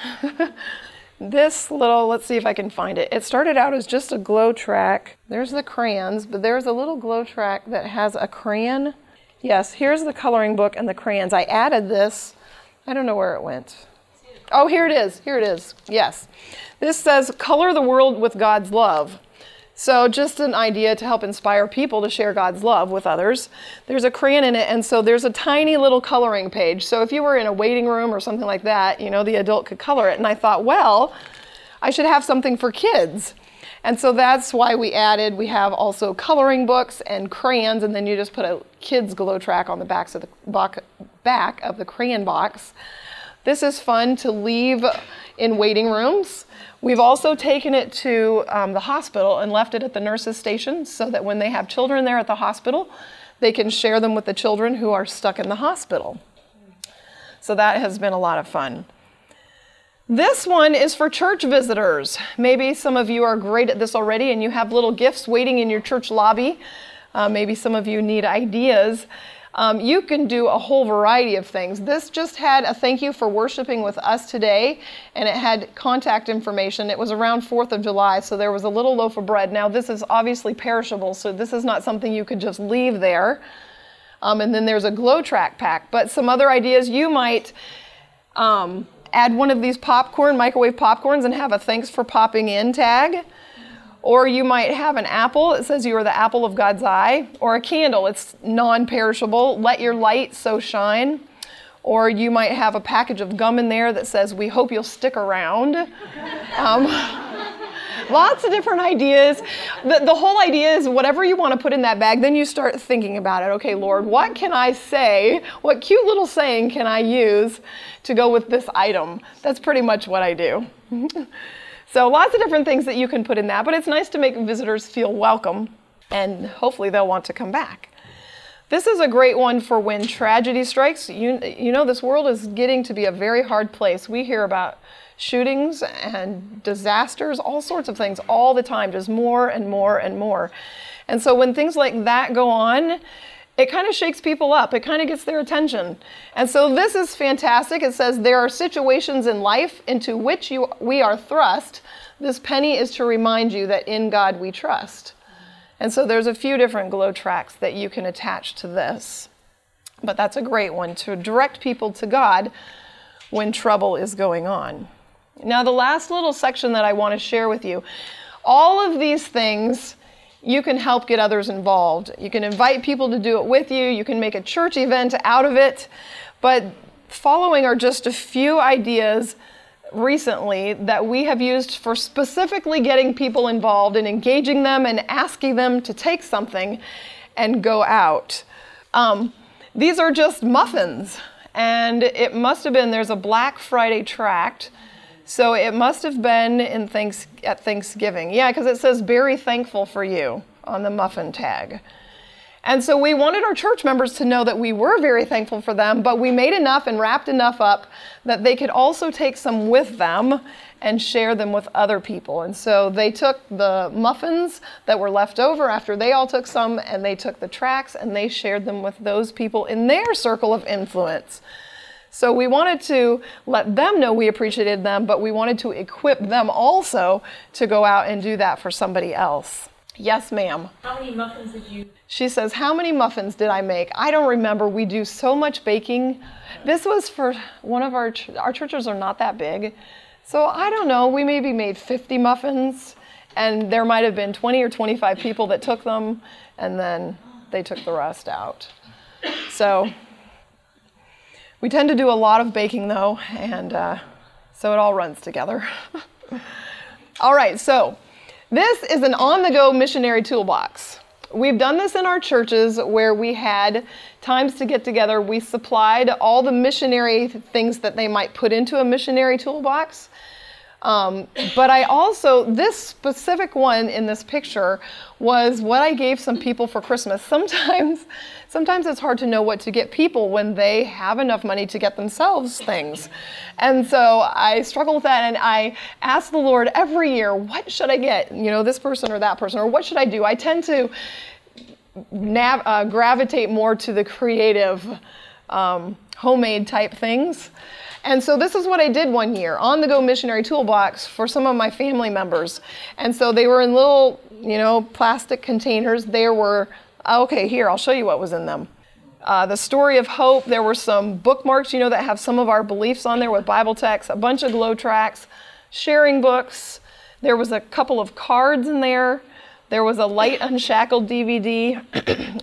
this little, let's see if I can find it. It started out as just a glow track. There's the crayons, but there's a little glow track that has a crayon. Yes, here's the coloring book and the crayons. I added this. I don't know where it went. Oh, here it is. Here it is. Yes. This says, color the world with God's love. So just an idea to help inspire people to share God's love with others. There's a crayon in it, and so there's a tiny little coloring page. So if you were in a waiting room or something like that, you know, the adult could color it. And I thought, well, I should have something for kids. And so that's why we added, we have also coloring books and crayons, and then you just put a kid's glow track on the backs of the, back of the crayon box. This is fun to leave in waiting rooms. We've also taken it to um, the hospital and left it at the nurses' station so that when they have children there at the hospital, they can share them with the children who are stuck in the hospital. So that has been a lot of fun. This one is for church visitors. Maybe some of you are great at this already and you have little gifts waiting in your church lobby. Uh, maybe some of you need ideas. Um, you can do a whole variety of things. This just had a thank you for worshiping with us today, and it had contact information. It was around fourth of July, so there was a little loaf of bread. Now, this is obviously perishable, so this is not something you could just leave there. Um, and then there's a glow track pack. But some other ideas, you might um, add one of these popcorn, microwave popcorns, and have a thanks for popping in tag. Or you might have an apple. It says you are the apple of God's eye. Or a candle. It's non-perishable. Let your light so shine. Or you might have a package of gum in there that says, we hope you'll stick around. Um, lots of different ideas. The, the whole idea is whatever you want to put in that bag, then you start thinking about it. Okay, Lord, what can I say? What cute little saying can I use to go with this item? That's pretty much what I do. So lots of different things that you can put in that, but it's nice to make visitors feel welcome, and hopefully they'll want to come back. This is a great one for when tragedy strikes. You, you know, this world is getting to be a very hard place. We hear about shootings and disasters, all sorts of things all the time, just more and more and more. And so when things like that go on, it kind of shakes people up. It kind of gets their attention. And so this is fantastic. It says, there are situations in life into which you, we are thrust. This penny is to remind you that in God we trust. And so there's a few different glow tracks that you can attach to this. But that's a great one to direct people to God when trouble is going on. Now, the last little section that I want to share with you, all of these things you can help get others involved. You can invite people to do it with you. You can make a church event out of it. But following are just a few ideas recently that we have used for specifically getting people involved and engaging them and asking them to take something and go out. Um, these are just muffins. And it must have been, there's a Black Friday tract. So it must have been in thanks, at Thanksgiving. Yeah, because it says, very thankful for you. on the muffin tag. And so we wanted our church members to know that we were very thankful for them, but we made enough and wrapped enough up that they could also take some with them and share them with other people. And so they took the muffins that were left over after they all took some, and they took the tracts and they shared them with those people in their circle of influence. So we wanted to let them know we appreciated them, but we wanted to equip them also to go out and do that for somebody else. Yes, ma'am. How many muffins did you? She says, how many muffins did I make? I don't remember. We do so much baking. This was for one of our, our churches are not that big. So I don't know, we maybe made fifty muffins, and there might have been twenty or twenty-five people that took them, and then they took the rest out. So we tend to do a lot of baking though, and uh, so it all runs together. All right, so this is an on-the-go missionary toolbox. We've done this in our churches where we had times to get together. We supplied all the missionary things that they might put into a missionary toolbox. Um, but I also, this specific one in this picture was what I gave some people for Christmas. Sometimes, sometimes it's hard to know what to get people when they have enough money to get themselves things. And so I struggle with that, and I ask the Lord every year, what should I get, you know, this person or that person, or what should I do? I tend to nav uh, gravitate more to the creative, um, homemade type things. And so this is what I did one year, on-the-go missionary toolbox for some of my family members. And so they were in little, you know, plastic containers. There were, okay, here, I'll show you what was in them. Uh, the Story of Hope. There were some bookmarks, you know, that have some of our beliefs on there with Bible texts, a bunch of Glow Tracks, sharing books. There was a couple of cards in there. There was a Light Unshackled D V D.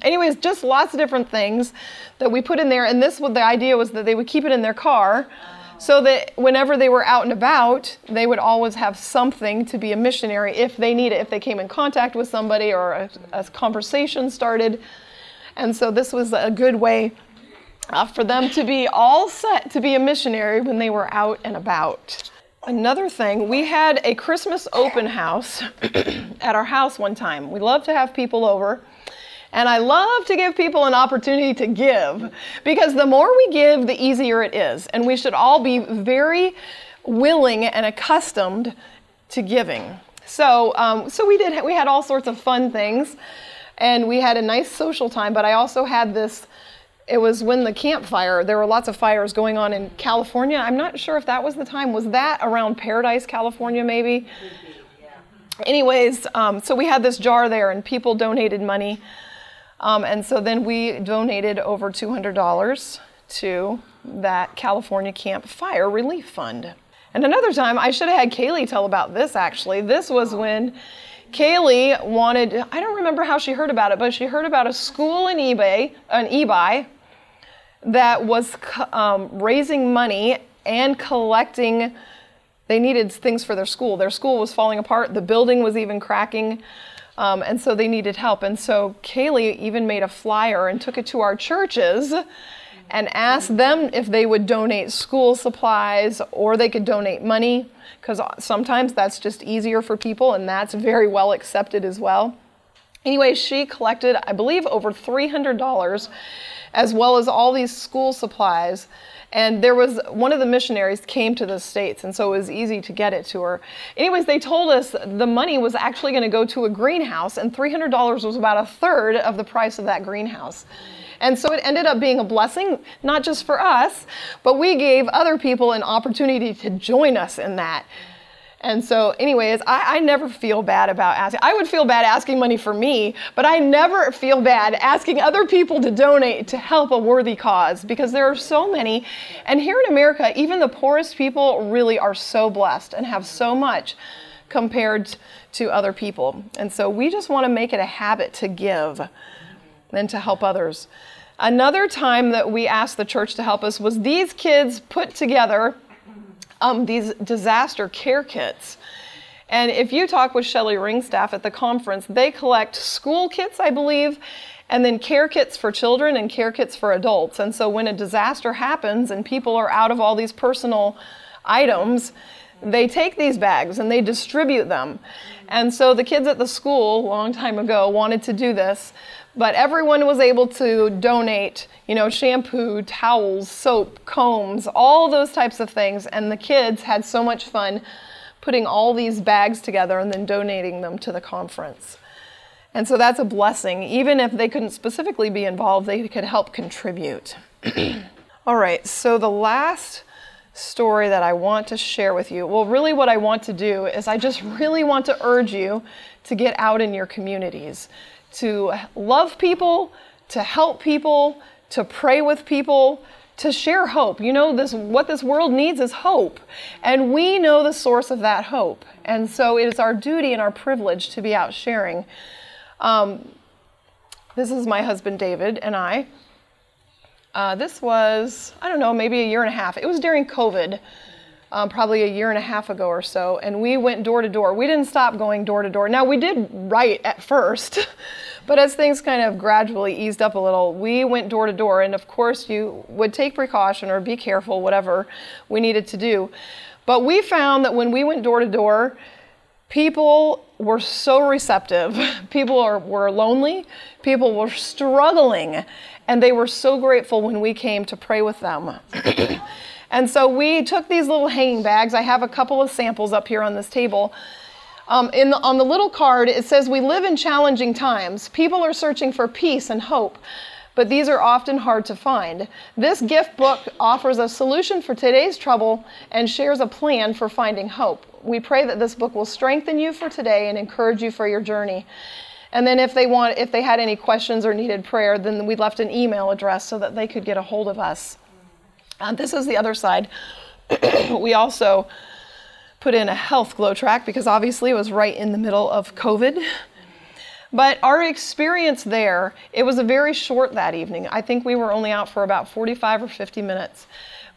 Anyways, just lots of different things that we put in there. And this, the idea was that they would keep it in their car so that whenever they were out and about, they would always have something to be a missionary if they need it, if they came in contact with somebody or a, a conversation started. And so this was a good way uh, for them to be all set to be a missionary when they were out and about. Another thing, we had a Christmas open house at our house one time. We love to have people over, and I love to give people an opportunity to give, because the more we give, the easier it is, and we should all be very willing and accustomed to giving. So, um, so we did. We had all sorts of fun things, and we had a nice social time. But I also had this. It was when the campfire, there were lots of fires going on in California. I'm not sure if that was the time. Was that around Paradise, California, maybe? Yeah. Anyways, um, so we had this jar there, and people donated money. Um, and so then we donated over two hundred dollars to that California Camp Fire Relief Fund. And another time, I should have had Kaylee tell about this, actually. This was when Kaylee wanted, I don't remember how she heard about it, but she heard about a school in eBay, an eBay, that was um, raising money and collecting, they needed things for their school. Their school was falling apart, the building was even cracking, um, and so they needed help. And so Kaylee even made a flyer and took it to our churches and asked them if they would donate school supplies or they could donate money, because sometimes that's just easier for people, and that's very well accepted as well. Anyway, she collected, I believe, over three hundred dollars, as well as all these school supplies. And there was one of the missionaries came to the States, and so it was easy to get it to her. Anyways, they told us the money was actually going to go to a greenhouse, and three hundred dollars was about a third of the price of that greenhouse. And so it ended up being a blessing, not just for us, but we gave other people an opportunity to join us in that. And so anyways, I, I never feel bad about asking. I would feel bad asking money for me, but I never feel bad asking other people to donate to help a worthy cause, because there are so many. And here in America, even the poorest people really are so blessed and have so much compared to other people. And so we just want to make it a habit to give and to help others. Another time that we asked the church to help us was these kids put together Um, these disaster care kits. And if you talk with Shelley Ringstaff at the conference, they collect school kits, I believe, and then care kits for children and care kits for adults. And so when a disaster happens and people are out of all these personal items, they take these bags and they distribute them. And so the kids at the school, a long time ago, wanted to do this, but everyone was able to donate, you know, shampoo, towels, soap, combs, all those types of things, and the kids had so much fun putting all these bags together and then donating them to the conference. And so that's a blessing. Even if they couldn't specifically be involved, they could help contribute. All right, so the last story that I want to share with you, well, really what I want to do is I just really want to urge you to get out in your communities, to love people, to help people, to pray with people, to share hope. You know, this what this world needs is hope, and we know the source of that hope. And so it is our duty and our privilege to be out sharing. Um, this is my husband, David, and I. Uh, this was, I don't know, maybe a year and a half. It was during COVID, um, probably a year and a half ago or so, and we went door to door. We didn't stop going door to door. Now, we did write at first, but as things kind of gradually eased up a little, we went door to door, and of course, you would take precaution or be careful, whatever we needed to do. But we found that when we went door to door, people were so receptive. People are, were lonely. People were struggling. And they were so grateful when we came to pray with them. And so we took these little hanging bags. I have a couple of samples up here on this table. Um, in the, on the little card, it says, "We live in challenging times. People are searching for peace and hope, but these are often hard to find. This gift book offers a solution for today's trouble and shares a plan for finding hope. We pray that this book will strengthen you for today and encourage you for your journey." And then if they want, if they had any questions or needed prayer, then we left an email address so that they could get a hold of us. Uh, this is the other side. We also put in a health glow track because obviously it was right in the middle of COVID. But our experience there, it was a very short that evening. I think we were only out for about forty-five or fifty minutes.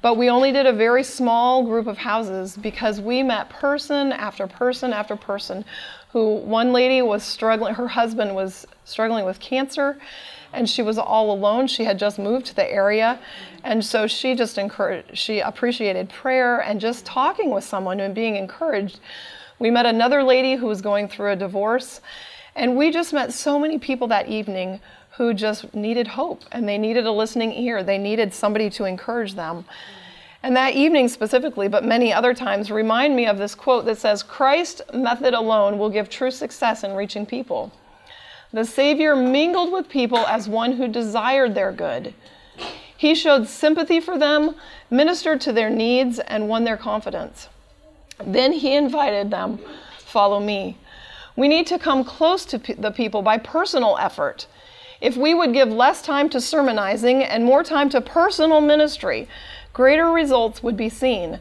But we only did a very small group of houses because we met person after person after person who, one lady was struggling, her husband was struggling with cancer, and she was all alone. She had just moved to the area, and so she just encouraged, she appreciated prayer and just talking with someone and being encouraged. We met another lady who was going through a divorce, and we just met so many people that evening who just needed hope, and they needed a listening ear. They needed somebody to encourage them. And that evening specifically, but many other times, remind me of this quote that says, "Christ's method alone will give true success in reaching people. The Savior mingled with people as one who desired their good. He showed sympathy for them, ministered to their needs, and won their confidence. Then he invited them, 'Follow me.'" We need to come close to the people by personal effort. If we would give less time to sermonizing and more time to personal ministry, greater results would be seen.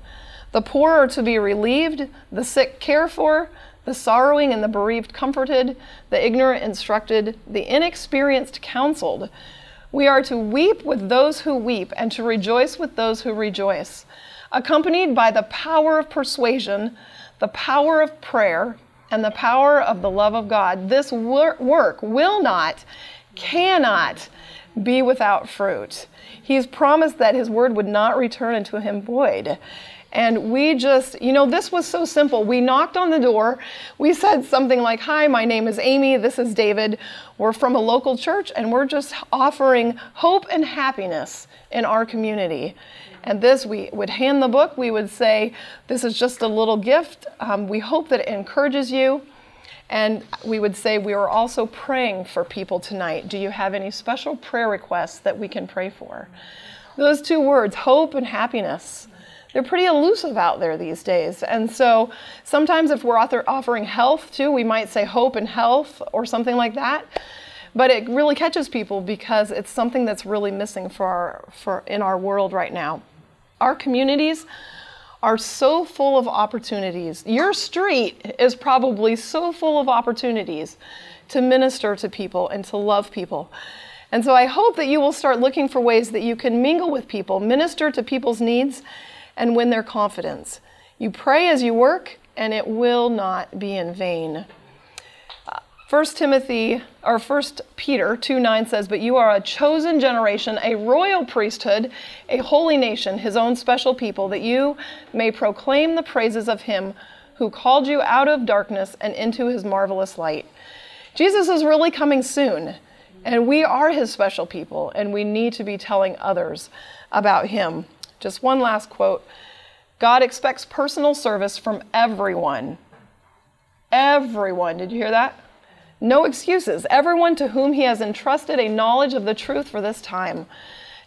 The poor are to be relieved, the sick cared for, the sorrowing and the bereaved comforted, the ignorant instructed, the inexperienced counseled. We are to weep with those who weep and to rejoice with those who rejoice, accompanied by the power of persuasion, the power of prayer, and the power of the love of God. This wor- work will not cannot be without fruit. He's promised that his word would not return unto him void. And we just, you know, this was so simple. We knocked on the door. We said something like, "Hi, my name is Amy. This is David. We're from a local church, and we're just offering hope and happiness in our community." And this, we would hand the book. We would say, "This is just a little gift. Um, we hope that it encourages you." And we would say, "We are also praying for people tonight. Do you have any special prayer requests that we can pray for?" Those two words, hope and happiness, they're pretty elusive out there these days. And so sometimes if we're offering health too, we might say hope and health or something like that. But it really catches people because it's something that's really missing for our, for, in our world right now. Our communities are so full of opportunities. Your street is probably so full of opportunities to minister to people and to love people. And so I hope that you will start looking for ways that you can mingle with people, minister to people's needs, and win their confidence. You pray as you work, and it will not be in vain. First Timothy, or First Peter two nine says, "But you are a chosen generation, a royal priesthood, a holy nation, his own special people, that you may proclaim the praises of him who called you out of darkness and into his marvelous light. Jesus is really coming soon, and we are his special people, and we need to be telling others about him. Just one last quote. God expects personal service from everyone. Everyone. Did you hear that? No excuses. Everyone to whom he has entrusted a knowledge of the truth for this time.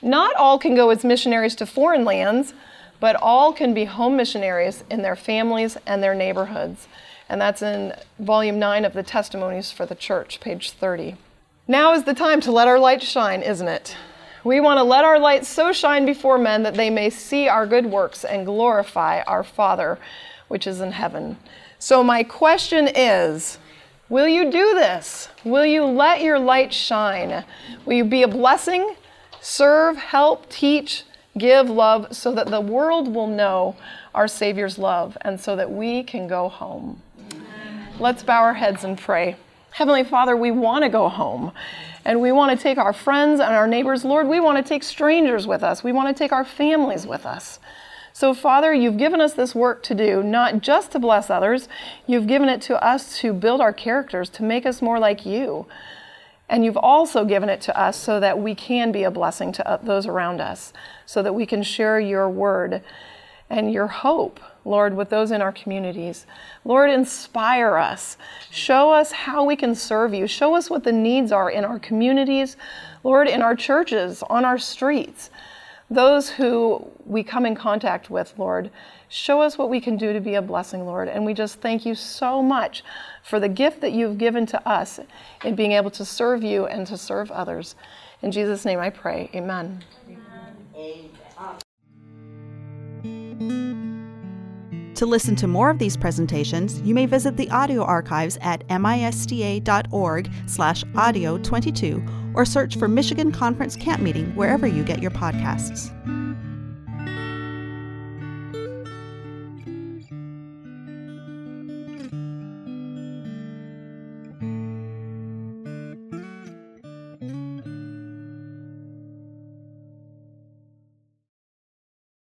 Not all can go as missionaries to foreign lands, but all can be home missionaries in their families and their neighborhoods. And that's in Volume nine of the Testimonies for the Church, page thirty. Now is the time to let our light shine, isn't it? We want to let our light so shine before men that they may see our good works and glorify our Father, which is in heaven. So my question is, will you do this? Will you let your light shine? Will you be a blessing, serve, help, teach, give, love, so that the world will know our Savior's love and so that we can go home? Let's bow our heads and pray. Heavenly Father, we want to go home, and we want to take our friends and our neighbors. Lord, we want to take strangers with us. We want to take our families with us. So, Father, you've given us this work to do, not just to bless others. You've given it to us to build our characters, to make us more like you. And you've also given it to us so that we can be a blessing to those around us, so that we can share your word and your hope, Lord, with those in our communities. Lord, inspire us. Show us how we can serve you. Show us what the needs are in our communities, Lord, in our churches, on our streets. Those who we come in contact with, Lord, show us what we can do to be a blessing, Lord. And we just thank you so much for the gift that you've given to us in being able to serve you and to serve others. In Jesus' name I pray, amen. Amen. To listen to more of these presentations, you may visit the audio archives at misda dot org slash audio twenty-two or search for Michigan Conference Camp Meeting wherever you get your podcasts.